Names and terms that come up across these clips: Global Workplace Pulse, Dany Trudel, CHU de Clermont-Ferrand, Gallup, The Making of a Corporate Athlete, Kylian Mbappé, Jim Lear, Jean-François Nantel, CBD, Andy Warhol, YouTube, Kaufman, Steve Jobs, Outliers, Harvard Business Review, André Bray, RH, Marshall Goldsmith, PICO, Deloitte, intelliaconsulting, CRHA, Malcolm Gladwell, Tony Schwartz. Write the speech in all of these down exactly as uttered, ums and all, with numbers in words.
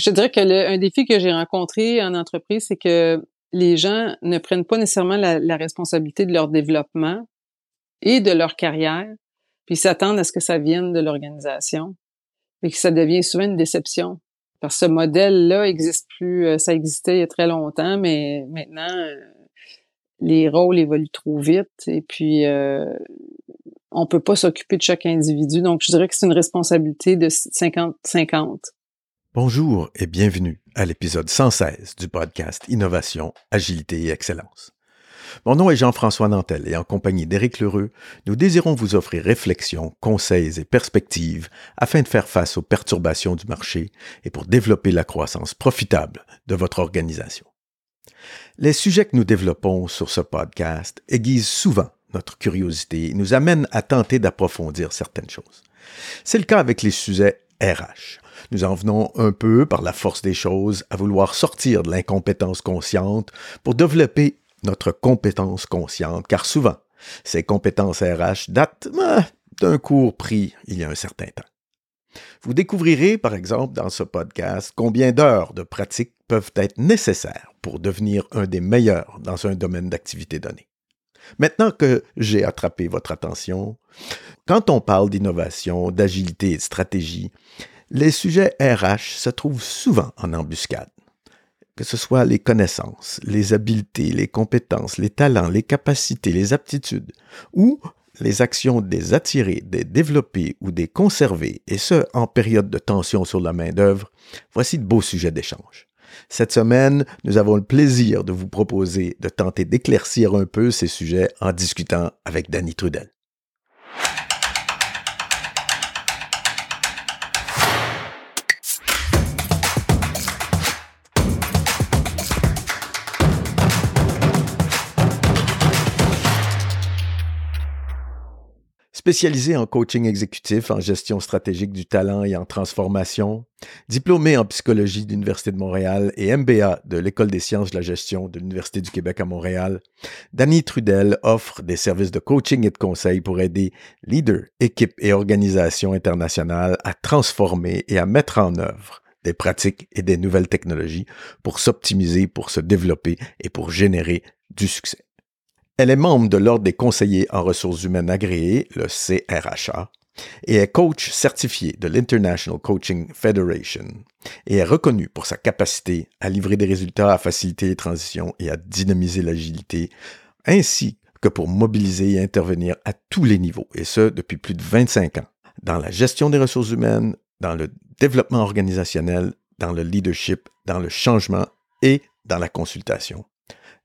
Je dirais que le, un défi que j'ai rencontré en entreprise, c'est que les gens ne prennent pas nécessairement la, la responsabilité de leur développement et de leur carrière, puis s'attendent à ce que ça vienne de l'organisation, et que ça devient souvent une déception. Parce que ce modèle-là existe plus, ça existait il y a très longtemps, mais maintenant, les rôles évoluent trop vite, et puis euh, on peut pas s'occuper de chaque individu, donc je dirais que c'est une responsabilité de cinquante cinquante. Bonjour et bienvenue à l'épisode cent seize du podcast Innovation, Agilité et Excellence. Mon nom est Jean-François Nantel et en compagnie d'Éric Lheureux, nous désirons vous offrir réflexions, conseils et perspectives afin de faire face aux perturbations du marché et pour développer la croissance profitable de votre organisation. Les sujets que nous développons sur ce podcast aiguisent souvent notre curiosité et nous amènent à tenter d'approfondir certaines choses. C'est le cas avec les sujets R H. Nous en venons un peu, par la force des choses, à vouloir sortir de l'incompétence consciente pour développer notre compétence consciente, car souvent, ces compétences R H datent euh, d'un cours pris il y a un certain temps. Vous découvrirez, par exemple, dans ce podcast, combien d'heures de pratique peuvent être nécessaires pour devenir un des meilleurs dans un domaine d'activité donné. Maintenant que j'ai attrapé votre attention, quand on parle d'innovation, d'agilité et de stratégie, les sujets R H se trouvent souvent en embuscade. Que ce soit les connaissances, les habiletés, les compétences, les talents, les capacités, les aptitudes, ou les actions des attirer, des développer ou des conserver, et ce, en période de tension sur la main-d'œuvre, voici de beaux sujets d'échange. Cette semaine, nous avons le plaisir de vous proposer de tenter d'éclaircir un peu ces sujets en discutant avec Dany Trudel. Spécialisé en coaching exécutif, en gestion stratégique du talent et en transformation, diplômé en psychologie de l'Université de Montréal et M B A de l'École des sciences de la gestion de l'Université du Québec à Montréal, Dany Trudel offre des services de coaching et de conseil pour aider leaders, équipes et organisations internationales à transformer et à mettre en œuvre des pratiques et des nouvelles technologies pour s'optimiser, pour se développer et pour générer du succès. Elle est membre de l'Ordre des conseillers en ressources humaines agréés, le C R H A, et est coach certifié de l'International Coaching Federation et est reconnue pour sa capacité à livrer des résultats, à faciliter les transitions et à dynamiser l'agilité, ainsi que pour mobiliser et intervenir à tous les niveaux, et ce depuis plus de vingt-cinq ans, dans la gestion des ressources humaines, dans le développement organisationnel, dans le leadership, dans le changement et dans la consultation.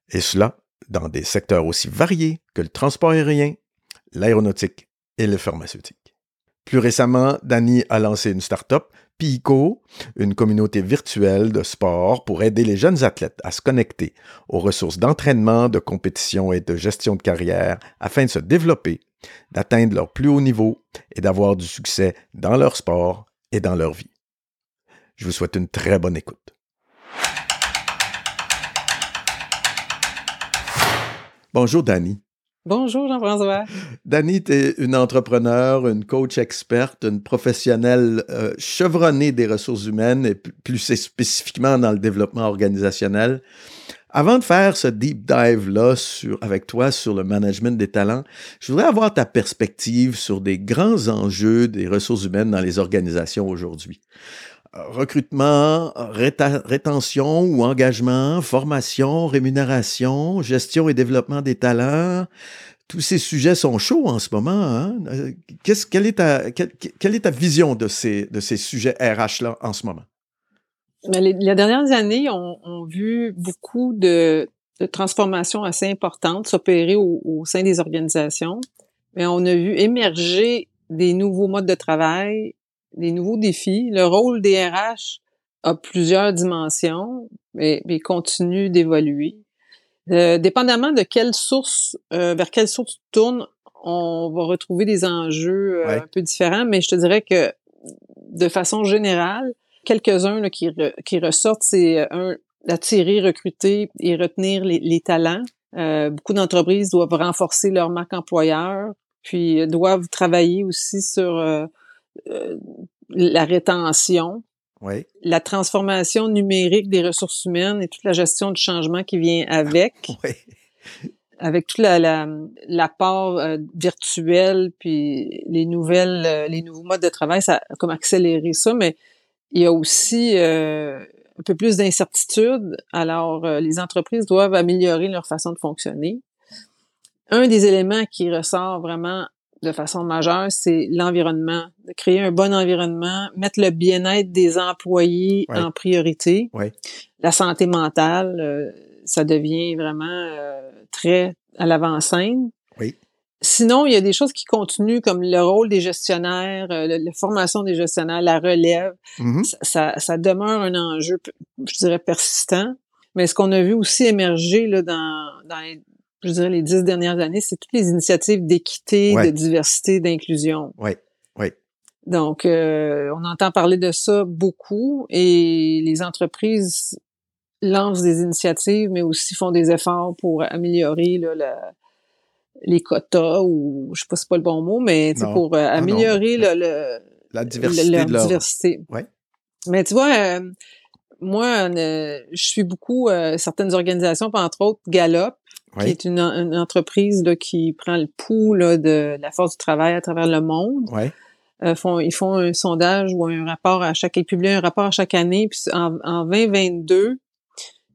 Et cela, dans des secteurs aussi variés que le transport aérien, l'aéronautique et le pharmaceutique. Plus récemment, Dany a lancé une start-up, PICO, une communauté virtuelle de sport pour aider les jeunes athlètes à se connecter aux ressources d'entraînement, de compétition et de gestion de carrière afin de se développer, d'atteindre leur plus haut niveau et d'avoir du succès dans leur sport et dans leur vie. Je vous souhaite une très bonne écoute. Bonjour, Dany. Bonjour, Jean-François. Dany, tu es une entrepreneure, une coach experte, une professionnelle euh, chevronnée des ressources humaines et plus spécifiquement dans le développement organisationnel. Avant de faire ce deep dive-là sur, avec toi sur le management des talents, je voudrais avoir ta perspective sur des grands enjeux des ressources humaines dans les organisations aujourd'hui. Recrutement, réta- rétention ou engagement, formation, rémunération, gestion et développement des talents. Tous ces sujets sont chauds en ce moment. Hein? Qu'est-ce, quelle, est ta, quelle, quelle est ta vision de ces, de ces sujets R H-là en ce moment? Mais les, les dernières années, on, on a vu beaucoup de, de transformations assez importantes s'opérer au, au sein des organisations. Mais on a vu émerger des nouveaux modes de travail, des nouveaux défis. Le rôle des R H a plusieurs dimensions et, et continue d'évoluer. Euh, dépendamment de quelle source, euh, vers quelle source tu tournes, on va retrouver des enjeux euh, ouais. un peu différents, mais je te dirais que de façon générale, quelques-uns là, qui, re, qui ressortent, c'est euh, un, attirer, recruter et retenir les, les talents. Euh, beaucoup d'entreprises doivent renforcer leur marque employeur, puis euh, doivent travailler aussi sur... Euh, Euh, la rétention, Oui. La transformation numérique des ressources humaines et toute la gestion du changement qui vient avec. Oui. Avec tout la, la, l'apport euh, virtuel, puis les nouvelles, euh, les nouveaux modes de travail, ça a comme accéléré ça, mais il y a aussi euh, un peu plus d'incertitude. Alors, euh, les entreprises doivent améliorer leur façon de fonctionner. Un des éléments qui ressort vraiment de façon majeure, c'est l'environnement. De créer un bon environnement, mettre le bien-être des employés ouais. en priorité. Ouais. La santé mentale, euh, ça devient vraiment euh, très à l'avant-scène. Oui. Sinon, il y a des choses qui continuent, comme le rôle des gestionnaires, euh, la, la formation des gestionnaires, la relève. Mm-hmm. Ça, ça, ça demeure un enjeu, je dirais, persistant. Mais ce qu'on a vu aussi émerger là, dans, dans les, je dirais, les dix dernières années, c'est toutes les initiatives d'équité, ouais. de diversité, d'inclusion. Oui, oui. Donc, euh, on entend parler de ça beaucoup et les entreprises lancent des initiatives, mais aussi font des efforts pour améliorer là, la, les quotas, ou je ne sais pas si c'est pas le bon mot, mais non, pour euh, améliorer non, non. Le, le, la diversité. Le, leur de leur... diversité. Ouais. Mais tu vois, euh, moi, euh, je suis beaucoup euh, certaines organisations, entre autres Gallup, ouais. qui est une, une entreprise là, qui prend le pouls là, de la force du travail à travers le monde. Ouais. Euh, font, ils font un sondage ou un rapport à chaque... Ils publient un rapport à chaque année, puis en, en vingt vingt-deux...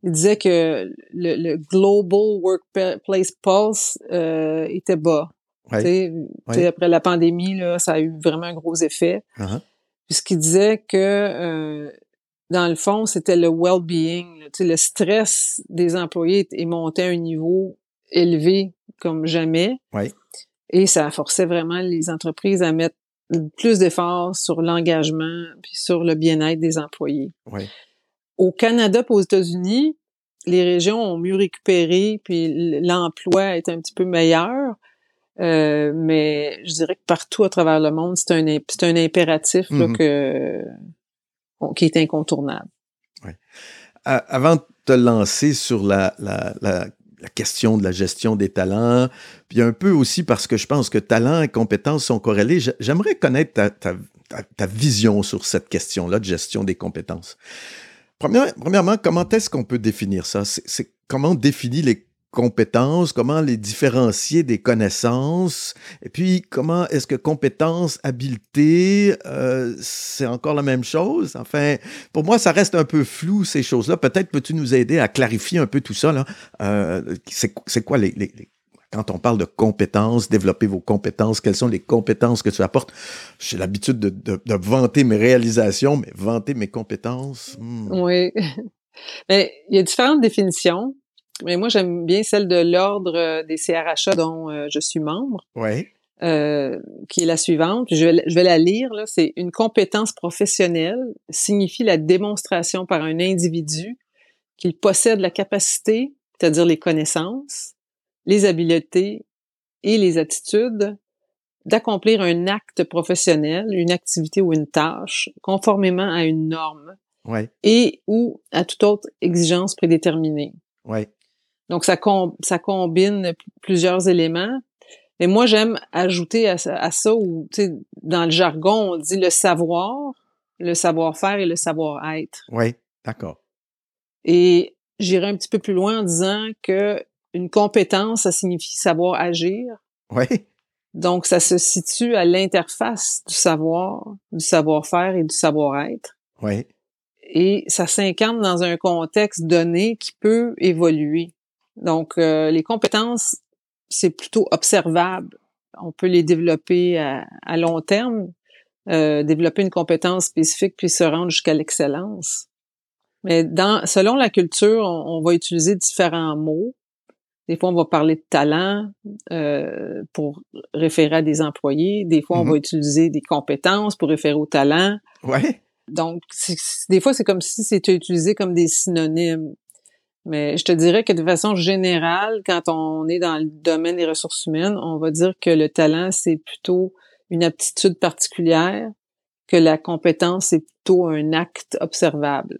Il disait que le, le Global Workplace Pulse euh, était bas. Ouais. T'sais, ouais. t'sais, après la pandémie, là, ça a eu vraiment un gros effet. Uh-huh. Puisqu'il disait que, euh, dans le fond, c'était le well-being. Là, le stress des employés est monté à un niveau élevé comme jamais. Ouais. Et ça forçait vraiment les entreprises à mettre plus d'efforts sur l'engagement puis sur le bien-être des employés. Ouais. Au Canada et aux États-Unis, les régions ont mieux récupéré, puis l'emploi est un petit peu meilleur. Euh, mais je dirais que partout à travers le monde, c'est un, c'est un impératif là, mm-hmm. que, on, qui est incontournable. Ouais. Euh, avant de te lancer sur la, la, la, la question de la gestion des talents, puis un peu aussi parce que je pense que talent et compétences sont corrélés, j'aimerais connaître ta, ta, ta, ta vision sur cette question-là de gestion des compétences. Premièrement, comment est-ce qu'on peut définir ça? C'est, c'est comment on définit les compétences, comment les différencier des connaissances, et puis comment est-ce que compétences, habileté, euh, c'est encore la même chose? Enfin, pour moi, ça reste un peu flou, ces choses-là. Peut-être peux-tu nous aider à clarifier un peu tout ça, là? Euh, c'est, c'est quoi les, les, les... Quand on parle de compétences, développer vos compétences, quelles sont les compétences que tu apportes? J'ai l'habitude de, de, de vanter mes réalisations, mais vanter mes compétences? Hmm. Oui. Mais il y a différentes définitions, mais moi, j'aime bien celle de l'ordre des C R H A dont euh, je suis membre, oui. euh, qui est la suivante. Je vais, je vais la lire. Là. C'est « Une compétence professionnelle signifie la démonstration par un individu qu'il possède la capacité, c'est-à-dire les connaissances, les habiletés et les attitudes d'accomplir un acte professionnel, une activité ou une tâche, conformément à une norme ouais. et ou à toute autre exigence prédéterminée. Ouais. » Donc, ça, com- ça combine plusieurs éléments. Mais moi, j'aime ajouter à, à ça, où, tu sais, dans le jargon, on dit le savoir, le savoir-faire et le savoir-être. Oui, d'accord. Et j'irai un petit peu plus loin en disant que une compétence, ça signifie savoir agir. Oui. Donc, ça se situe à l'interface du savoir, du savoir-faire et du savoir-être. Oui. Et ça s'incarne dans un contexte donné qui peut évoluer. Donc, euh, les compétences, c'est plutôt observable. On peut les développer à, à long terme, euh, développer une compétence spécifique puis se rendre jusqu'à l'excellence. Mais dans, selon la culture, on, on va utiliser différents mots. Des fois, on va parler de talent euh, pour référer à des employés. Des fois, on mm-hmm. va utiliser des compétences pour référer au talent. Ouais. Donc, c'est, c'est, des fois, c'est comme si c'était utilisé comme des synonymes. Mais je te dirais que de façon générale, quand on est dans le domaine des ressources humaines, on va dire que le talent, c'est plutôt une aptitude particulière, que la compétence, c'est plutôt un acte observable.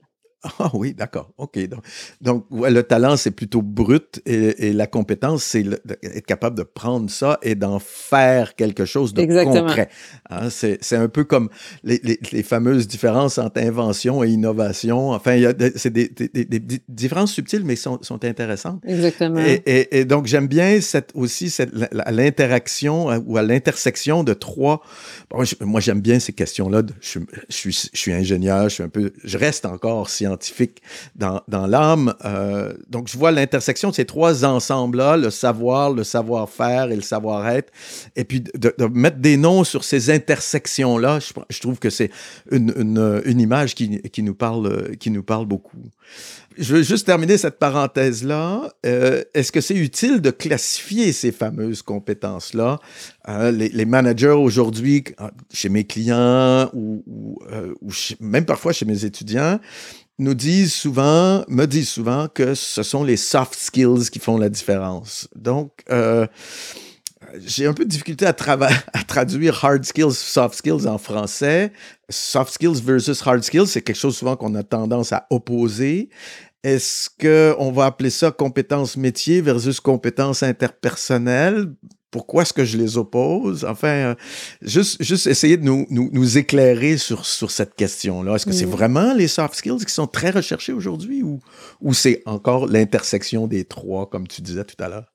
Ah oui, d'accord, ok. Donc, donc ouais, le talent, c'est plutôt brut et, et la compétence, c'est le, être capable de prendre ça et d'en faire quelque chose de Exactement. concret. Hein, c'est, c'est un peu comme les, les, les fameuses différences entre invention et innovation. Enfin, il y a c'est des, des, des, des différences subtiles, mais sont, sont intéressantes. Exactement. Et, et, et donc, j'aime bien cette, aussi cette, à l'interaction ou à l'intersection de trois... Bon, je, moi, j'aime bien ces questions-là. De, je, je, suis, je suis ingénieur, je suis un peu... Je reste encore scientifique. scientifique dans, dans l'âme. Euh, donc, je vois l'intersection de ces trois ensembles-là, le savoir, le savoir-faire et le savoir-être. Et puis, de, de mettre des noms sur ces intersections-là, je, je trouve que c'est une, une, une image qui, qui, nous parle, qui nous parle beaucoup. Je veux juste terminer cette parenthèse-là. Euh, est-ce que c'est utile de classifier ces fameuses compétences-là? Euh, les, les managers aujourd'hui, chez mes clients ou, ou, euh, ou chez, même parfois chez mes étudiants, nous disent souvent, me disent souvent que ce sont les soft skills qui font la différence. Donc, euh, j'ai un peu de difficulté à, trava- à traduire hard skills, soft skills en français. Soft skills versus hard skills, c'est quelque chose souvent qu'on a tendance à opposer. Est-ce qu'on va appeler ça compétence métier versus compétence interpersonnelle? Pourquoi est-ce que je les oppose? Enfin, euh, juste, juste essayer de nous, nous, nous éclairer sur, sur cette question-là. Est-ce que mmh. c'est vraiment les soft skills qui sont très recherchés aujourd'hui ou, ou c'est encore l'intersection des trois, comme tu disais tout à l'heure?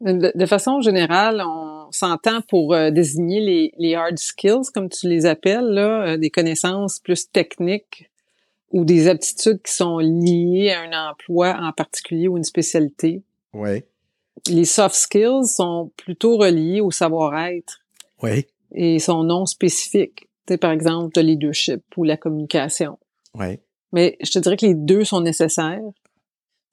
De, de façon générale, on s'entend pour euh, désigner les, les hard skills, comme tu les appelles, là, euh, des connaissances plus techniques ou des aptitudes qui sont liées à un emploi en particulier ou une spécialité. Oui. Les soft skills sont plutôt reliés au savoir-être. Oui. Et sont non spécifiques. Tu sais, par exemple, le leadership ou la communication. Oui. Mais je te dirais que les deux sont nécessaires. Tu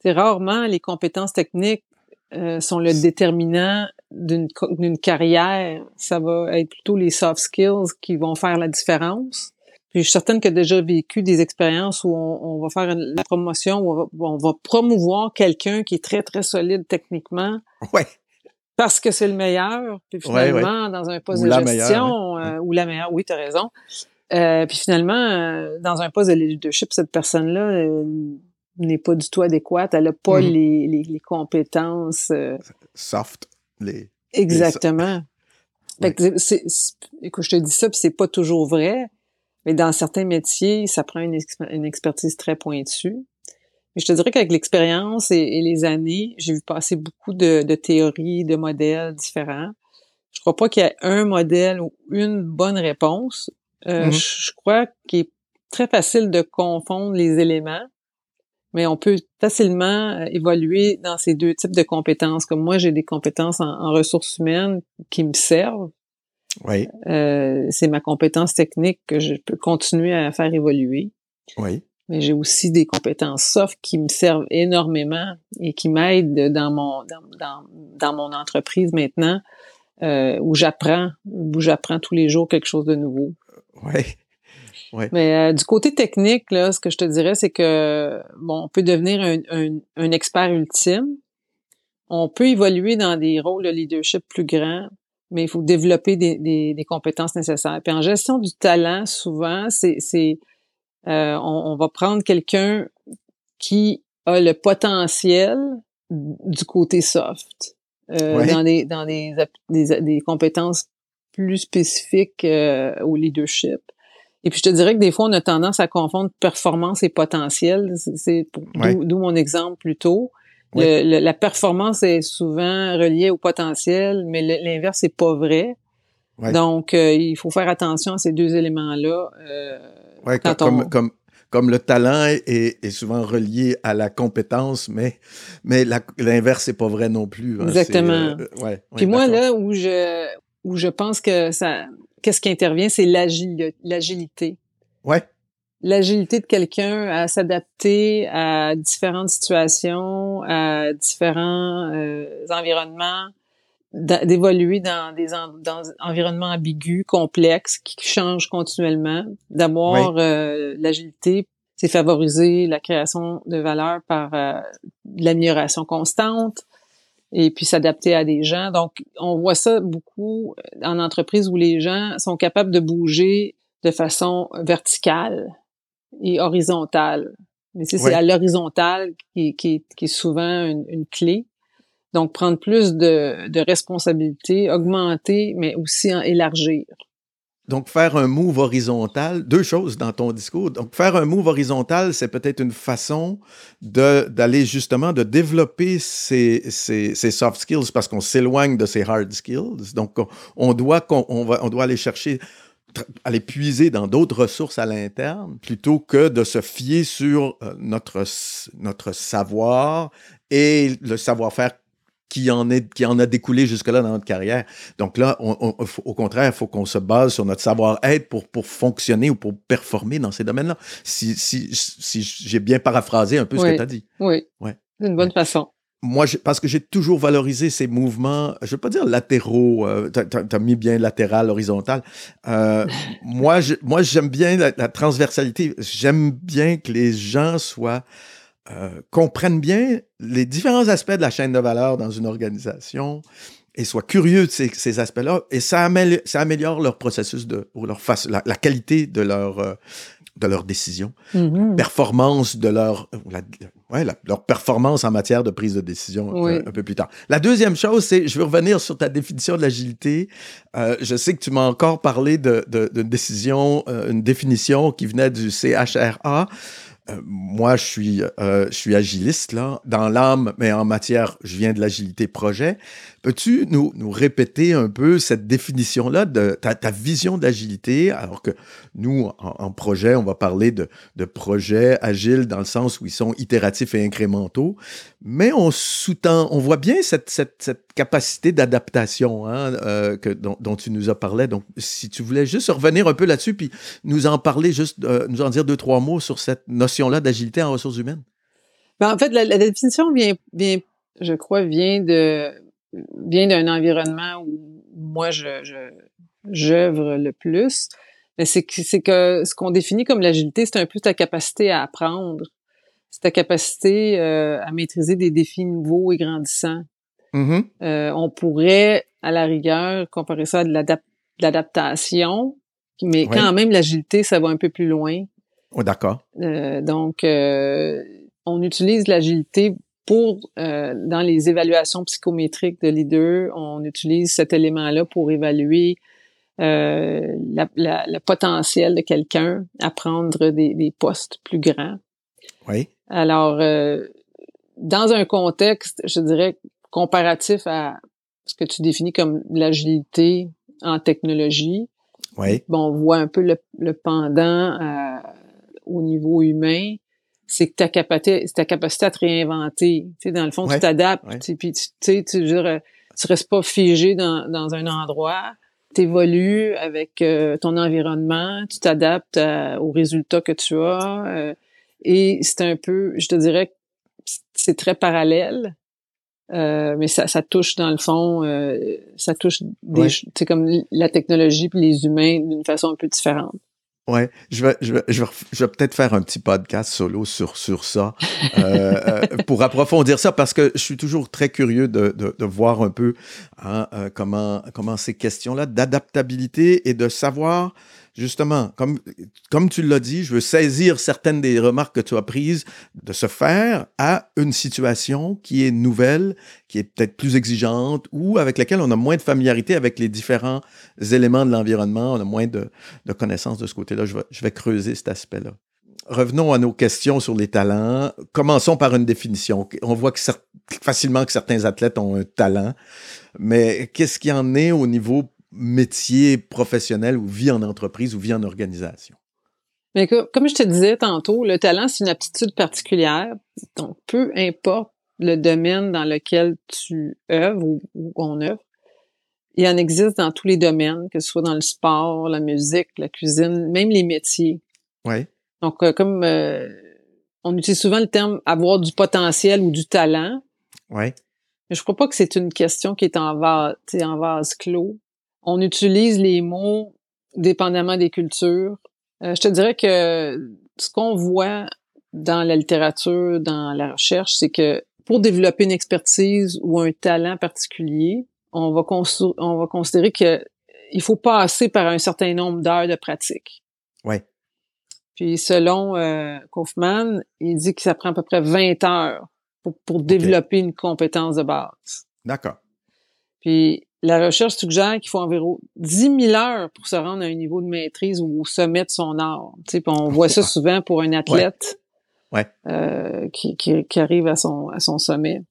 sais, rarement, les compétences techniques euh, sont le déterminant d'une, d'une carrière. Ça va être plutôt les soft skills qui vont faire la différence. Puis je suis certaine que tu as déjà vécu des expériences où on, on va faire une, la promotion, où on, va, on va promouvoir quelqu'un qui est très, très solide techniquement. Ouais. Parce que c'est le meilleur. Puis finalement, ouais, ouais. dans un poste ou de la gestion, meilleure, ouais. euh, ou la meilleure, oui, tu as raison. Euh, puis finalement, euh, dans un poste de leadership, cette personne-là euh, n'est pas du tout adéquate. Elle n'a pas mmh. les, les, les compétences. Euh, soft. Les, exactement. Les soft. Fait que c'est, c'est, c'est, écoute, je te dis ça, puis c'est pas toujours vrai. Mais dans certains métiers, ça prend une, exp- une expertise très pointue. Mais je te dirais qu'avec l'expérience et, et les années, j'ai vu passer beaucoup de, de théories, de modèles différents. Je crois pas qu'il y ait un modèle ou une bonne réponse. Euh, mm-hmm. je, je crois qu'il est très facile de confondre les éléments, mais on peut facilement euh, évoluer dans ces deux types de compétences. Comme moi, j'ai des compétences en, en ressources humaines qui me servent. Oui. Euh, c'est ma compétence technique que je peux continuer à faire évoluer. Oui. Mais j'ai aussi des compétences soft qui me servent énormément et qui m'aident dans mon dans dans, dans mon entreprise maintenant euh, où j'apprends où j'apprends tous les jours quelque chose de nouveau. Oui. Oui. Mais euh, du côté technique là, ce que je te dirais c'est que bon, on peut devenir un un, un expert ultime. On peut évoluer dans des rôles de leadership plus grands. Mais il faut développer des, des, des compétences nécessaires. Puis en gestion du talent, souvent, c'est, c'est euh, on, on va prendre quelqu'un qui a le potentiel du côté soft, euh, ouais. dans, des, dans des, des, des compétences plus spécifiques euh, au leadership. Et puis je te dirais que des fois, on a tendance à confondre performance et potentiel. C'est, c'est pour, ouais. d'où, d'où mon exemple plus tôt. Oui. Le, le, la performance est souvent reliée au potentiel, mais le, l'inverse n'est pas vrai. Oui. Donc, euh, il faut faire attention à ces deux éléments-là. Euh, oui, quand comme, on... comme, comme le talent est, est souvent relié à la compétence, mais, mais la, l'inverse n'est pas vrai non plus. Hein, exactement. Euh, ouais, ouais, puis moi, là, où je, où je pense que ça... Qu'est-ce qui intervient, c'est l'agil, l'agilité. Oui. L'agilité de quelqu'un à s'adapter à différentes situations, à différents euh, environnements, d'évoluer dans des en, dans environnements ambigus, complexes, qui changent continuellement. D'avoir oui. euh, l'agilité, c'est favoriser la création de valeur par euh, l'amélioration constante et puis s'adapter à des gens. Donc, on voit ça beaucoup en entreprise où les gens sont capables de bouger de façon verticale et horizontale. Mais c'est, ouais. c'est à l'horizontale qui, qui, qui est souvent une, une clé. Donc, prendre plus de, de responsabilités, augmenter, mais aussi en élargir. Donc, faire un move horizontal, deux choses dans ton discours. Donc, faire un move horizontal, c'est peut-être une façon de, d'aller justement, de développer ces, ces, ces soft skills parce qu'on s'éloigne de ces hard skills. Donc, on, on, doit, on, va, on doit aller chercher, aller puiser dans d'autres ressources à l'interne plutôt que de se fier sur notre, notre savoir et le savoir-faire Qui en, est, qui en a découlé jusque-là dans notre carrière. Donc là, on, on, au contraire, il faut qu'on se base sur notre savoir-être pour, pour fonctionner ou pour performer dans ces domaines-là. Si, si, si j'ai bien paraphrasé un peu oui, ce que tu as dit. Oui, ouais. C'est une bonne ouais. façon. Moi, je, parce que j'ai toujours valorisé ces mouvements, je ne veux pas dire latéraux, euh, tu as mis bien latéral, horizontal. Euh, moi, je, moi, j'aime bien la, la transversalité. J'aime bien que les gens soient... Euh, comprennent bien les différents aspects de la chaîne de valeur dans une organisation et soient curieux de ces, ces aspects-là. Et ça améliore, ça améliore leur processus de, ou leur façon, la, la qualité de leur, euh, de leur décision, mm-hmm. performance de leur, la, ouais, la, leur performance en matière de prise de décision oui. euh, un peu plus tard. La deuxième chose, c'est, je veux revenir sur ta définition de l'agilité. Euh, je sais que tu m'as encore parlé de, de, d'une décision, euh, une définition qui venait du C R H A. Euh, moi, je suis, euh, je suis agiliste, là, dans l'âme, mais en matière, je viens de l'agilité projet. Peux-tu nous, nous répéter un peu cette définition-là, de ta, ta vision de l'agilité, alors que nous, en, en projet, on va parler de, de projets agiles dans le sens où ils sont itératifs et incrémentaux, mais on sous-tend, on voit bien cette, cette, cette capacité d'adaptation hein, euh, que, dont, dont tu nous as parlé. Donc, si tu voulais juste revenir un peu là-dessus, puis nous en parler, juste euh, nous en dire deux, trois mots sur cette notion là d'agilité en ressources humaines? Ben en fait, la, la définition vient, vient, je crois, vient de vient d'un environnement où moi je, je j'œuvre le plus. Mais c'est que c'est que ce qu'on définit comme l'agilité, c'est un peu ta capacité à apprendre, c'est ta capacité euh, à maîtriser des défis nouveaux et grandissants. Mm-hmm. Euh, on pourrait, à la rigueur, comparer ça à de, l'adap- de l'adaptation, mais oui. quand même l'agilité, ça va un peu plus loin. Oh, d'accord. Euh, donc, euh, on utilise l'agilité pour, euh, dans les évaluations psychométriques de leader, on utilise cet élément-là pour évaluer euh, la, la, le potentiel de quelqu'un à prendre des, des postes plus grands. Oui. Alors, euh, dans un contexte, je dirais, comparatif à ce que tu définis comme l'agilité en technologie, oui. bon, on voit un peu le, le pendant à au niveau humain, c'est que ta capacité, ta capacité à te réinventer. Tu sais, dans le fond, ouais, tu t'adaptes, ouais. tu, puis tu, tu sais, tu, je veux dire, tu restes pas figé dans, dans un endroit, tu évolues avec euh, ton environnement, tu t'adaptes à, aux résultats que tu as, euh, et c'est un peu, je te dirais, c'est très parallèle, euh, mais ça, ça touche dans le fond, euh, ça touche, des, ouais. tu sais, comme la technologie puis les humains d'une façon un peu différente. Ouais, je vais, je vais, je vais, je vais peut-être faire un petit podcast solo sur sur ça euh, euh, pour approfondir ça parce que je suis toujours très curieux de de, de voir un peu hein, euh, comment comment ces questions-là d'adaptabilité et de savoir justement comme comme tu l'as dit, je veux saisir certaines des remarques que tu as prises de se faire à une situation qui est nouvelle, qui est peut-être plus exigeante ou avec laquelle on a moins de familiarité avec les différents éléments de l'environnement, on a moins de, de connaissances de ce côté-là. Je vais, je vais creuser cet aspect-là. Revenons à nos questions sur les talents. Commençons par une définition. On voit que cert- facilement que certains athlètes ont un talent, mais qu'est-ce qu'il y en est au niveau métier professionnel ou vie en entreprise ou vie en organisation? Mais que, comme je te disais tantôt, le talent, c'est une aptitude particulière. Donc, peu importe le domaine dans lequel tu œuvres ou, ou on œuvre. Il en existe dans tous les domaines, que ce soit dans le sport, la musique, la cuisine, même les métiers. Oui. Donc, euh, comme euh, on utilise souvent le terme « avoir du potentiel » ou « du talent ». Oui. Mais je crois pas que c'est une question qui est en vase, en vase clos. On utilise les mots dépendamment des cultures. Euh, je te dirais que ce qu'on voit dans la littérature, dans la recherche, c'est que pour développer une expertise ou un talent particulier, on va, constru- on va considérer que il faut passer par un certain nombre d'heures de pratique. Ouais. Puis selon euh, Kaufman, il dit que ça prend à peu près vingt heures pour, pour développer okay. une compétence de base. D'accord. Puis la recherche suggère qu'il faut environ dix mille heures pour se rendre à un niveau de maîtrise ou au sommet de son art. Tu sais, puis on voit ça souvent pour un athlète ouais. Ouais. Euh, qui, qui, qui arrive à son, à son sommet.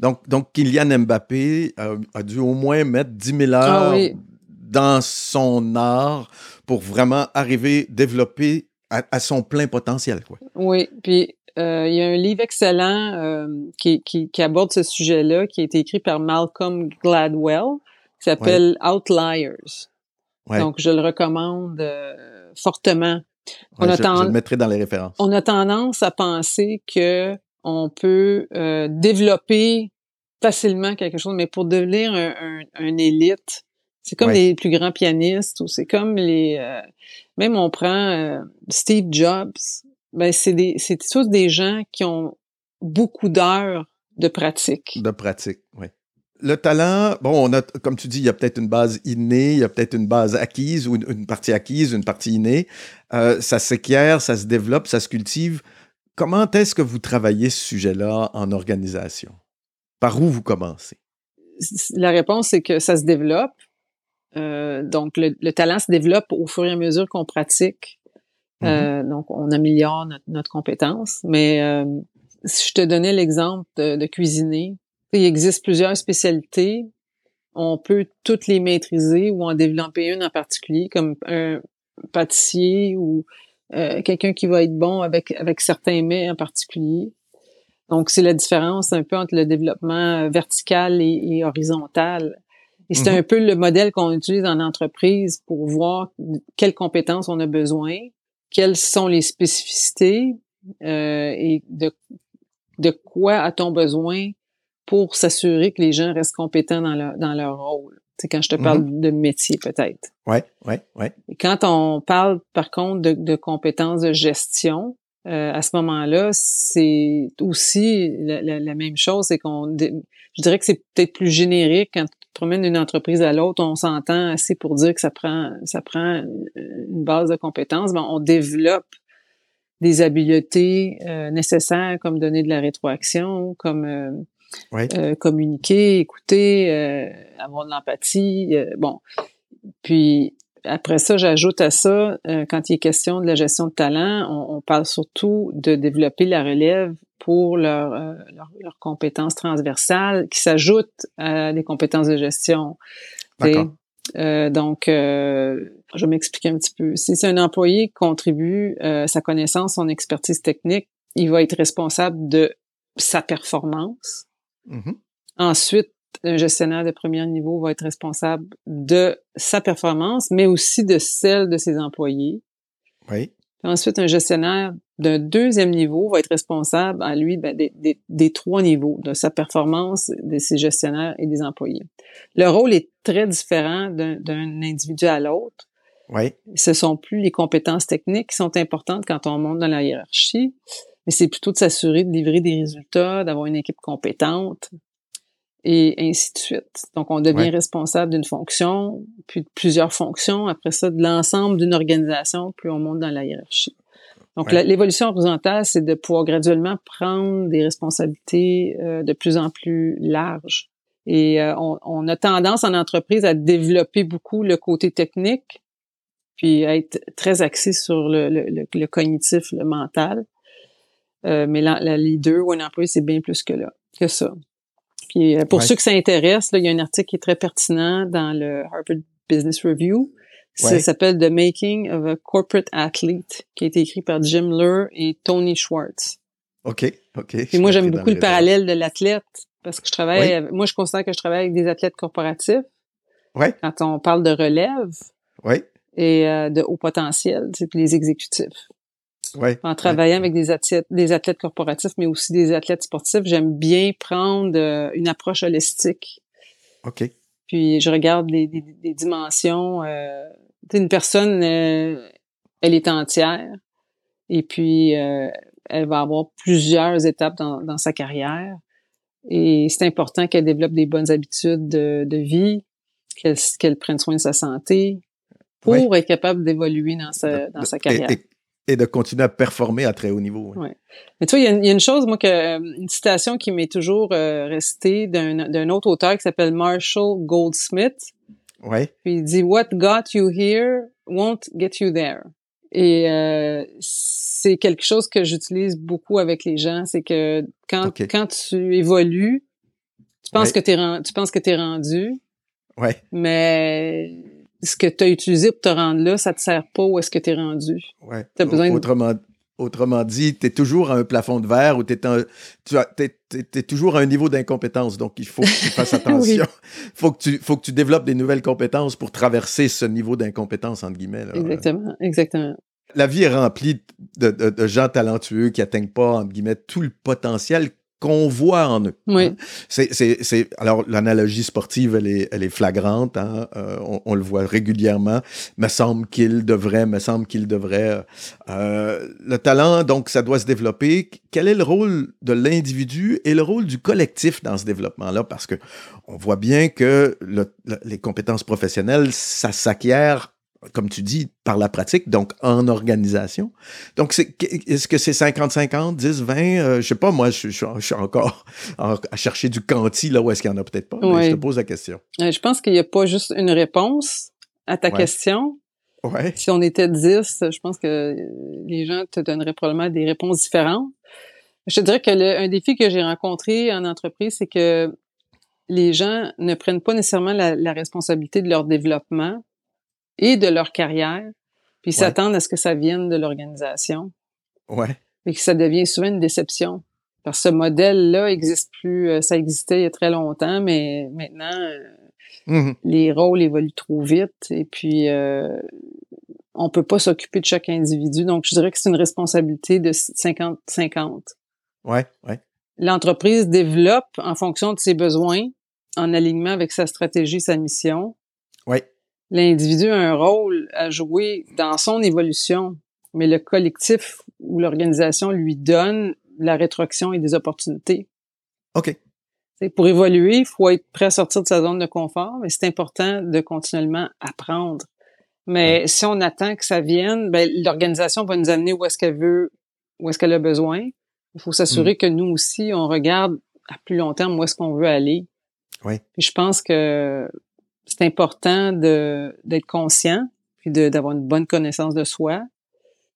Donc, donc Kylian Mbappé a, a dû au moins mettre dix mille heures ah, oui. dans son art pour vraiment arriver, développer à, à son plein potentiel. Quoi. Oui, puis euh, il y a un livre excellent euh, qui, qui, qui aborde ce sujet-là, qui a été écrit par Malcolm Gladwell, qui s'appelle ouais. « Outliers ouais. ». Donc, je le recommande euh, fortement. On ouais, je, tend... je le mettrai dans les références. On a tendance à penser que on peut euh, développer facilement quelque chose, mais pour devenir un, un, un élite, c'est comme ouais. les plus grands pianistes, ou c'est comme les... Euh, même on prend euh, Steve Jobs, ben c'est des c'est tous des gens qui ont beaucoup d'heures de pratique. De pratique, oui. Le talent, bon, on a, comme tu dis, il y a peut-être une base innée, il y a peut-être une base acquise, ou une, une partie acquise, une partie innée. Euh, ça s'acquiert, ça se développe, ça se cultive. Comment est-ce que vous travaillez ce sujet-là en organisation? Par où vous commencez? La réponse, c'est que ça se développe. Euh, donc, le, le talent se développe au fur et à mesure qu'on pratique. Mm-hmm. Euh, donc, on améliore notre, notre compétence. Mais euh, si je te donnais l'exemple de, de cuisiner, il existe plusieurs spécialités. On peut toutes les maîtriser ou en développer une en particulier, comme un pâtissier ou... Euh, quelqu'un qui va être bon avec avec certains mets en particulier. Donc, c'est la différence un peu entre le développement vertical et, et horizontal. Et c'est mm-hmm. un peu le modèle qu'on utilise en entreprise pour voir quelles compétences on a besoin, quelles sont les spécificités euh, et de, de quoi a-t-on besoin pour s'assurer que les gens restent compétents dans leur, dans leur rôle. C'est quand je te parle mm-hmm. de métier, peut-être. Oui, oui, oui. Quand on parle, par contre, de, de compétences de gestion, euh, à ce moment-là, c'est aussi la, la, la même chose. C'est qu'on, je dirais que c'est peut-être plus générique. Quand tu te promènes d'une entreprise à l'autre, on s'entend assez pour dire que ça prend, ça prend une base de compétences. Bon, on développe des habiletés euh, nécessaires, comme donner de la rétroaction, comme... Euh, Ouais. Euh, communiquer, écouter, euh, avoir de l'empathie, euh, bon. Puis après ça, j'ajoute à ça, euh, quand il est question de la gestion de talent, on, on parle surtout de développer la relève pour leurs euh, leur, leur compétences transversales qui s'ajoutent à des compétences de gestion. D'accord. Euh, donc, euh, je vais m'expliquer un petit peu. Si c'est un employé qui contribue euh, sa connaissance, son expertise technique, il va être responsable de sa performance. Mm-hmm. Ensuite, un gestionnaire de premier niveau va être responsable de sa performance, mais aussi de celle de ses employés. Oui. Puis ensuite, un gestionnaire d'un deuxième niveau va être responsable, à lui, ben, des, des, des trois niveaux, de sa performance, de ses gestionnaires et des employés. Le rôle est très différent d'un, d'un individu à l'autre. Oui. Ce ne sont plus les compétences techniques qui sont importantes quand on monte dans la hiérarchie, mais c'est plutôt de s'assurer de livrer des résultats, d'avoir une équipe compétente, et ainsi de suite. Donc, on devient ouais. responsable d'une fonction, puis de plusieurs fonctions, après ça, de l'ensemble d'une organisation, puis on monte dans la hiérarchie. Donc, ouais. la, l'évolution horizontale, c'est de pouvoir graduellement prendre des responsabilités euh, de plus en plus larges. Et euh, on, on a tendance en entreprise à développer beaucoup le côté technique, puis à être très axé sur le, le, le, le cognitif, le mental. Euh, mais la, la leader ou un employé, c'est bien plus que là, que ça. Puis euh, pour ouais. ceux que ça intéresse, là, il y a un article qui est très pertinent dans le Harvard Business Review. Ouais. Ça s'appelle « The Making of a Corporate Athlete », qui a été écrit par Jim Lear et Tony Schwartz. OK, OK. Puis moi, j'aime beaucoup le parallèle de l'athlète, parce que je travaille... Ouais. Avec, moi, je considère que je travaille avec des athlètes corporatifs. Oui. Quand on parle de relève. Oui. Et euh, de haut potentiel, c'est puis les exécutifs. Ouais, en travaillant ouais. avec des athlètes, des athlètes corporatifs, mais aussi des athlètes sportifs, j'aime bien prendre euh, une approche holistique. OK. Puis je regarde les, les, les dimensions. Euh, une personne, euh, elle est entière, et puis euh, elle va avoir plusieurs étapes dans, dans sa carrière. Et c'est important qu'elle développe des bonnes habitudes de, de vie, qu'elle, qu'elle prenne soin de sa santé pour ouais. être capable d'évoluer dans sa, dans sa carrière. Et, et... et de continuer à performer à très haut niveau. Oui. Ouais. Mais tu vois, il y, y a une chose, moi, que, une citation qui m'est toujours euh, restée d'un, d'un autre auteur qui s'appelle Marshall Goldsmith. Oui. Puis il dit « What got you here won't get you there ». Et euh, c'est quelque chose que j'utilise beaucoup avec les gens, c'est que quand, okay. quand tu évolues, tu penses, ouais. que t'es, tu penses que t'es rendu, ouais. mais ce que tu as utilisé pour te rendre là, ça te sert pas où est-ce que t'es rendu. Ouais. T'as besoin de... autrement, autrement dit, t'es toujours à un plafond de verre ou t'es, en, tu as, t'es, t'es, t'es toujours à un niveau d'incompétence, donc il faut que tu fasses attention. oui. faut, que tu, faut que tu développes des nouvelles compétences pour traverser ce niveau d'incompétence, entre guillemets. Là. Exactement, exactement. La vie est remplie de, de, de gens talentueux qui n'atteignent pas, entre guillemets, tout le potentiel qu'on voit en eux. Oui. Hein? C'est, c'est, c'est, alors, l'analogie sportive, elle est, elle est flagrante. Hein? Euh, on, on le voit régulièrement. Me semble qu'il devrait, me semble qu'il devrait. Euh, le talent, donc, ça doit se développer. Quel est le rôle de l'individu et le rôle du collectif dans ce développement-là? Parce que on voit bien que le, le, les compétences professionnelles, ça s'acquiert, comme tu dis, par la pratique, donc en organisation. Donc, c'est, est-ce que c'est cinquante cinquante, dix vingt? Euh, je sais pas, moi, je, je, je suis encore en, à chercher du quanti, là où est-ce qu'il n'y en a peut-être pas. Ouais. Mais je te pose la question. Euh, je pense qu'il n'y a pas juste une réponse à ta ouais. question. Ouais. Si on était dix, je pense que les gens te donneraient probablement des réponses différentes. Je te dirais que le, un défi que j'ai rencontré en entreprise, c'est que les gens ne prennent pas nécessairement la, la responsabilité de leur développement et de leur carrière, puis ils ouais. s'attendent à ce que ça vienne de l'organisation. Ouais. Et que ça devient souvent une déception. Parce que ce modèle-là existe plus, ça existait il y a très longtemps, mais maintenant, mm-hmm. les rôles évoluent trop vite, et puis euh, on peut pas s'occuper de chaque individu, donc je dirais que c'est une responsabilité de cinquante cinquante. Ouais, ouais. L'entreprise développe en fonction de ses besoins, en alignement avec sa stratégie, sa mission. Ouais. L'individu a un rôle à jouer dans son évolution, mais le collectif ou l'organisation lui donne la rétroaction et des opportunités. OK. T'sais, pour évoluer, il faut être prêt à sortir de sa zone de confort, mais c'est important de continuellement apprendre. Mais ouais. si on attend que ça vienne, ben, l'organisation va nous amener où est-ce qu'elle veut, où est-ce qu'elle a besoin. Il faut s'assurer mmh. que nous aussi, on regarde à plus long terme où est-ce qu'on veut aller. Oui. Je pense que c'est important de, d'être conscient, puis de, d'avoir une bonne connaissance de soi,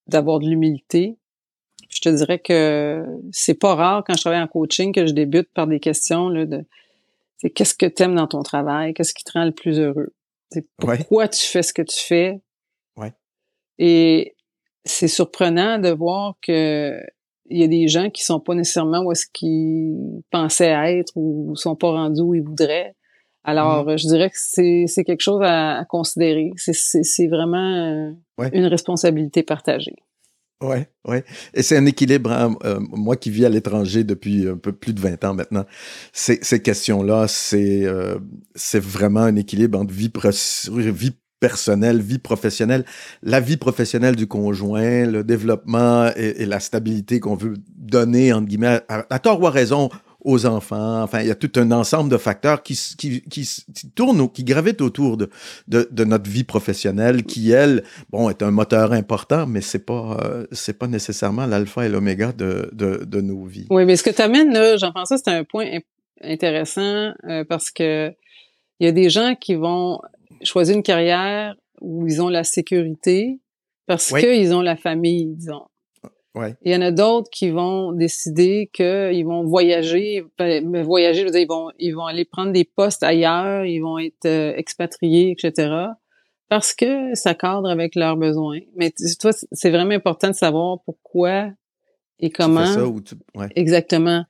d'avoir de l'humilité. Je te dirais que c'est pas rare quand je travaille en coaching que je débute par des questions là, de c'est, qu'est-ce que t'aimes dans ton travail, qu'est-ce qui te rend le plus heureux, c'est, pourquoi ouais. tu fais ce que tu fais. Ouais. Et c'est surprenant de voir que il y a des gens qui sont pas nécessairement où est-ce qu'ils pensaient être ou sont pas rendus où ils voudraient. Alors, mmh. je dirais que c'est, c'est quelque chose à, à considérer. C'est, c'est, c'est vraiment euh, ouais. une responsabilité partagée. Oui, oui. Et c'est un équilibre. Hein? Euh, moi qui vis à l'étranger depuis un peu plus de vingt ans maintenant, ces, ces questions-là, c'est, euh, c'est vraiment un équilibre entre vie, pro- vie personnelle, vie professionnelle, la vie professionnelle du conjoint, le développement et, et la stabilité qu'on veut donner, entre guillemets, à, à tort ou à raison, aux enfants. Enfin, il y a tout un ensemble de facteurs qui, qui, qui, qui tournent, ou, qui gravitent autour de, de, de notre vie professionnelle, qui, elle, bon, est un moteur important, mais c'est pas, euh, c'est pas nécessairement l'alpha et l'oméga de, de, de nos vies. Oui, mais ce que tu amènes, là, Jean-François, c'est un point imp- intéressant, euh, parce que il y a des gens qui vont choisir une carrière où ils ont la sécurité parce oui. qu'ils ont la famille, disons. Ouais. Il y en a d'autres qui vont décider qu'ils vont voyager, ben, voyager, je veux dire, ils vont, ils vont aller prendre des postes ailleurs, ils vont être euh, expatriés, et cetera, parce que ça cadre avec leurs besoins. Mais tu, toi, c'est vraiment important de savoir pourquoi et comment. Tu fais ça ou tu... Ouais. Exactement.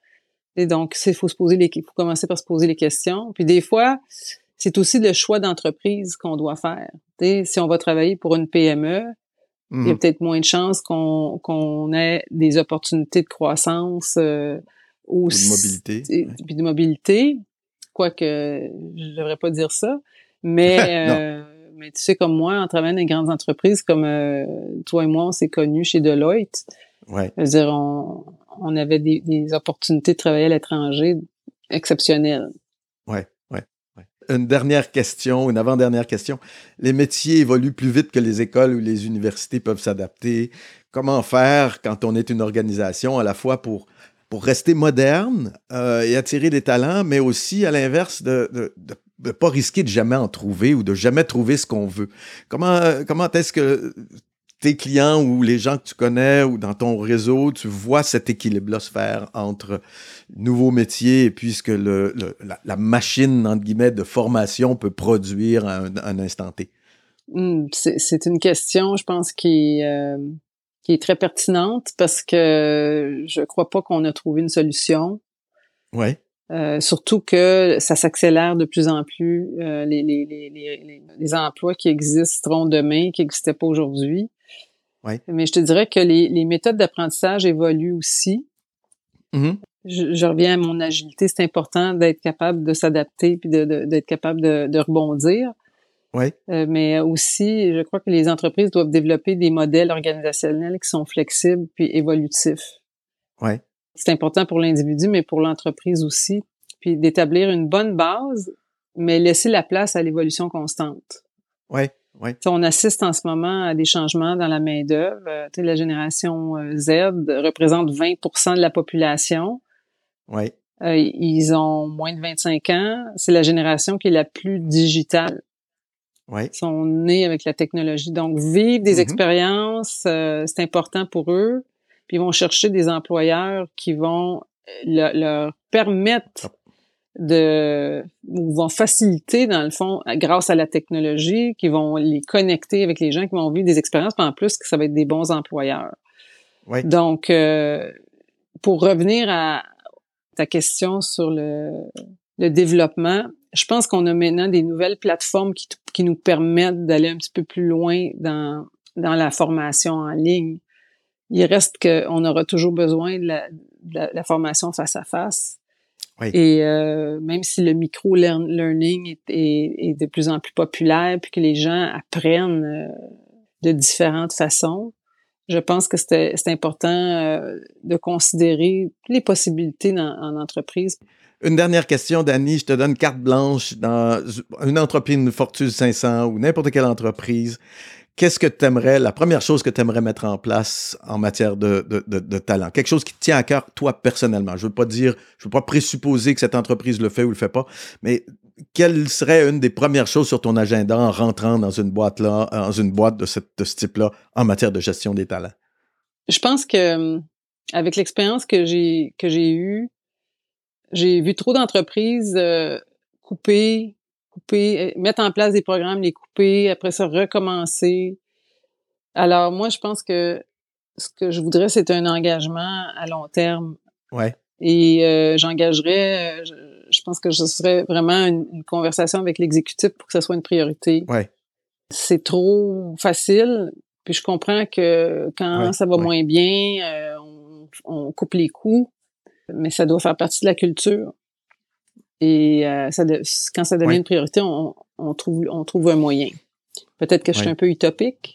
Et donc, il faut se poser les, faut commencer par se poser les questions. Puis des fois, c'est aussi le choix d'entreprise qu'on doit faire. T'sais, si on va travailler pour une P M E, Mmh. il y a peut-être moins de chances qu'on, qu'on ait des opportunités de croissance euh, ou, ou de mobilité. Et, ouais. Puis de mobilité, quoique je devrais pas dire ça, mais, euh, mais tu sais, comme moi, en travaillant dans les grandes entreprises, comme euh, toi et moi, on s'est connus chez Deloitte. Ouais. Je veux dire, on, on avait des, des opportunités de travailler à l'étranger exceptionnelles. Ouais. une dernière question, une avant-dernière question. Les métiers évoluent plus vite que les écoles ou les universités peuvent s'adapter. Comment faire quand on est une organisation à la fois pour, pour rester moderne euh, et attirer des talents, mais aussi à l'inverse de, de, de de ne pas risquer de jamais en trouver ou de jamais trouver ce qu'on veut. Comment, comment est-ce que tes clients ou les gens que tu connais ou dans ton réseau, tu vois cet équilibre-là se faire entre nouveaux métiers et puis ce que le, le, la, la machine, entre guillemets, de formation peut produire à un, à un instant T? Mmh, c'est, c'est une question, je pense, qui, euh, qui est très pertinente parce que je ne crois pas qu'on a trouvé une solution. Oui. Euh, surtout que ça s'accélère de plus en plus, euh, les, les, les, les, les emplois qui existeront demain, qui n'existaient pas aujourd'hui. Ouais. Mais je te dirais que les, les méthodes d'apprentissage évoluent aussi. Mm-hmm. Je, je reviens à mon agilité. C'est important d'être capable de s'adapter puis de, de, d'être capable de, de rebondir. Ouais. Euh, mais aussi, je crois que les entreprises doivent développer des modèles organisationnels qui sont flexibles puis évolutifs. Ouais. C'est important pour l'individu, mais pour l'entreprise aussi. Puis d'établir une bonne base, mais laisser la place à l'évolution constante. Oui, oui. Tu sais, on assiste en ce moment à des changements dans la main-d'œuvre. Tu sais, la génération Z représente vingt pour cent de la population. Oui. Euh, ils ont moins de vingt-cinq ans. C'est la génération qui est la plus digitale. Oui. Ils sont nés avec la technologie. Donc, vivre des mm-hmm. expériences, euh, c'est important pour eux. Puis ils vont chercher des employeurs qui vont le, leur permettre de, ou vont faciliter, dans le fond, grâce à la technologie, qui vont les connecter avec les gens qui vont vivre des expériences, puis en plus, que ça va être des bons employeurs. Oui. Donc, euh, pour revenir à ta question sur le, le développement, je pense qu'on a maintenant des nouvelles plateformes qui, qui nous permettent d'aller un petit peu plus loin dans, dans la formation en ligne. Il reste qu'on aura toujours besoin de la, de la, de la formation face à face. Oui. Et euh, même si le micro-learning est, est, est de plus en plus populaire puis que les gens apprennent euh, de différentes façons, je pense que c'est, c'est important euh, de considérer les possibilités dans, en entreprise. Une dernière question, Dany. Je te donne carte blanche dans une entreprise, une Fortune cinq cents ou n'importe quelle entreprise. Qu'est-ce que tu aimerais, la première chose que tu aimerais mettre en place en matière de, de, de, de talent? Quelque chose qui te tient à cœur, toi, personnellement. Je ne veux pas dire, je veux pas présupposer que cette entreprise le fait ou le fait pas, mais quelle serait une des premières choses sur ton agenda en rentrant dans une boîte là, dans une boîte de, cette, de ce type-là en matière de gestion des talents? Je pense que avec l'expérience que j'ai, que j'ai eue, j'ai vu trop d'entreprises euh, couper... couper, mettre en place des programmes, les couper, après ça, recommencer. Alors, moi, je pense que ce que je voudrais, c'est un engagement à long terme. Ouais. Et euh, j'engagerais, je, je pense que ce serait vraiment une, une conversation avec l'exécutif pour que ça soit une priorité. Ouais. C'est trop facile, puis je comprends que quand ouais, ça va ouais. moins bien, euh, on, on coupe les coûts, mais ça doit faire partie de la culture. Et euh, ça de, quand ça devient oui. une priorité, on, on, trouve, on trouve un moyen. Peut-être que je oui. suis un peu utopique.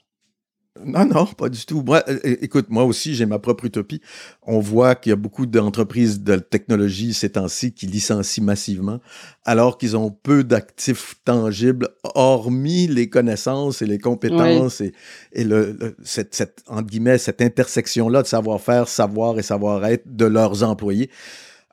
Non, non, pas du tout. Moi, écoute, moi aussi, j'ai ma propre utopie. On voit qu'il y a beaucoup d'entreprises de technologie ces temps-ci qui licencient massivement, alors qu'ils ont peu d'actifs tangibles, hormis les connaissances et les compétences oui. et, et le, le, cette, cette, entre guillemets, cette intersection-là de savoir-faire, savoir et savoir-être de leurs employés.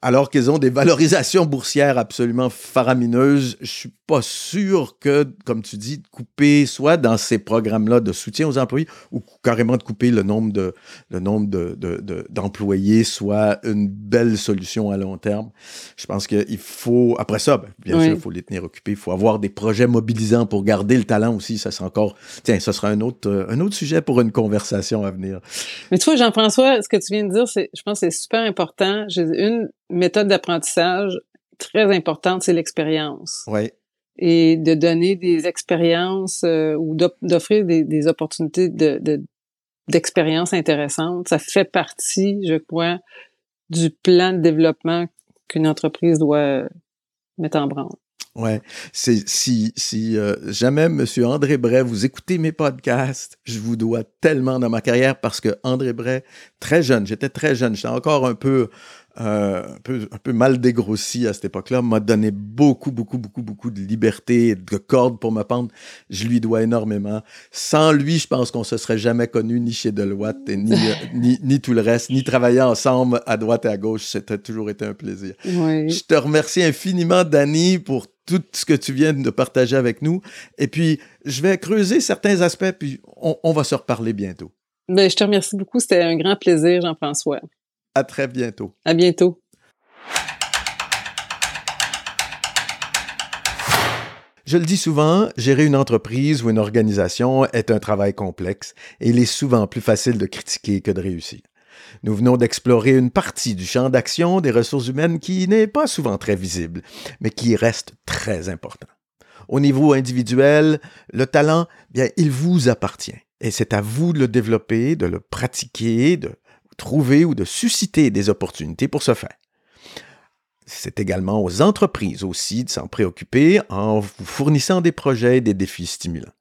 Alors qu'ils ont des valorisations boursières absolument faramineuses, je suis pas sûr que, comme tu dis, de couper soit dans ces programmes-là de soutien aux employés ou carrément de couper le nombre de le nombre de, de, de d'employés soit une belle solution à long terme. Je pense qu'il faut, après ça, ben, bien oui. sûr, il faut les tenir occupés, il faut avoir des projets mobilisants pour garder le talent aussi. Ça c'est encore, tiens, ça sera un autre un autre sujet pour une conversation à venir. Mais tu vois, Jean-François, ce que tu viens de dire, c'est, je pense, que c'est super important. J'ai une méthode d'apprentissage très importante, c'est l'expérience. Oui. Et de donner des expériences euh, ou d'offrir des, des opportunités de, de, d'expériences intéressantes. Ça fait partie, je crois, du plan de développement qu'une entreprise doit mettre en branle. Ouais, c'est si si euh, jamais monsieur André Bray vous écoutez mes podcasts, je vous dois tellement dans ma carrière parce que André Bray, très jeune, j'étais très jeune, j'étais encore un peu euh, un peu, un peu mal dégrossi à cette époque-là, m'a donné beaucoup, beaucoup, beaucoup, beaucoup de liberté, de cordes pour me pendre. Je lui dois énormément. Sans lui, je pense qu'on ne se serait jamais connus, ni chez Deloitte, ni, ni, ni tout le reste, ni travailler ensemble à droite et à gauche. C'était toujours été un plaisir. Oui. Je te remercie infiniment, Dany, pour tout ce que tu viens de partager avec nous. Et puis, je vais creuser certains aspects, puis on, on va se reparler bientôt. Bien, je te remercie beaucoup. C'était un grand plaisir, Jean-François. À très bientôt. À bientôt. Je le dis souvent, gérer une entreprise ou une organisation est un travail complexe et il est souvent plus facile de critiquer que de réussir. Nous venons d'explorer une partie du champ d'action des ressources humaines qui n'est pas souvent très visible, mais qui reste très important. Au niveau individuel, le talent, bien, il vous appartient. Et c'est à vous de le développer, de le pratiquer, de trouver ou de susciter des opportunités pour ce faire. C'est également aux entreprises aussi de s'en préoccuper en vous fournissant des projets et des défis stimulants.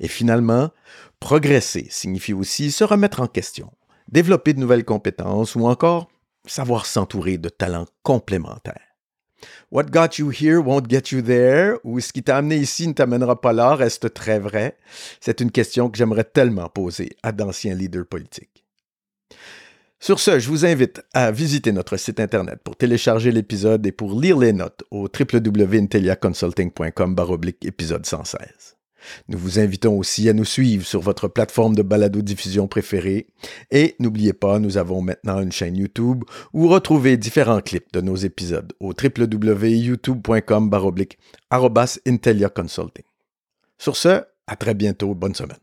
Et finalement, progresser signifie aussi se remettre en question, développer de nouvelles compétences ou encore savoir s'entourer de talents complémentaires. What got you here won't get you there, ou ce qui t'a amené ici ne t'amènera pas là, reste très vrai. C'est une question que j'aimerais tellement poser à d'anciens leaders politiques. Sur ce, je vous invite à visiter notre site Internet pour télécharger l'épisode et pour lire les notes au double-vé double-vé double-vé point intelliaconsulting point com slash épisode cent seize. Nous vous invitons aussi à nous suivre sur votre plateforme de balado-diffusion préférée. Et n'oubliez pas, nous avons maintenant une chaîne YouTube où retrouvez différents clips de nos épisodes au double-vé double-vé double-vé point youtube point com slash intelliaconsulting. Sur ce, à très bientôt. Bonne semaine.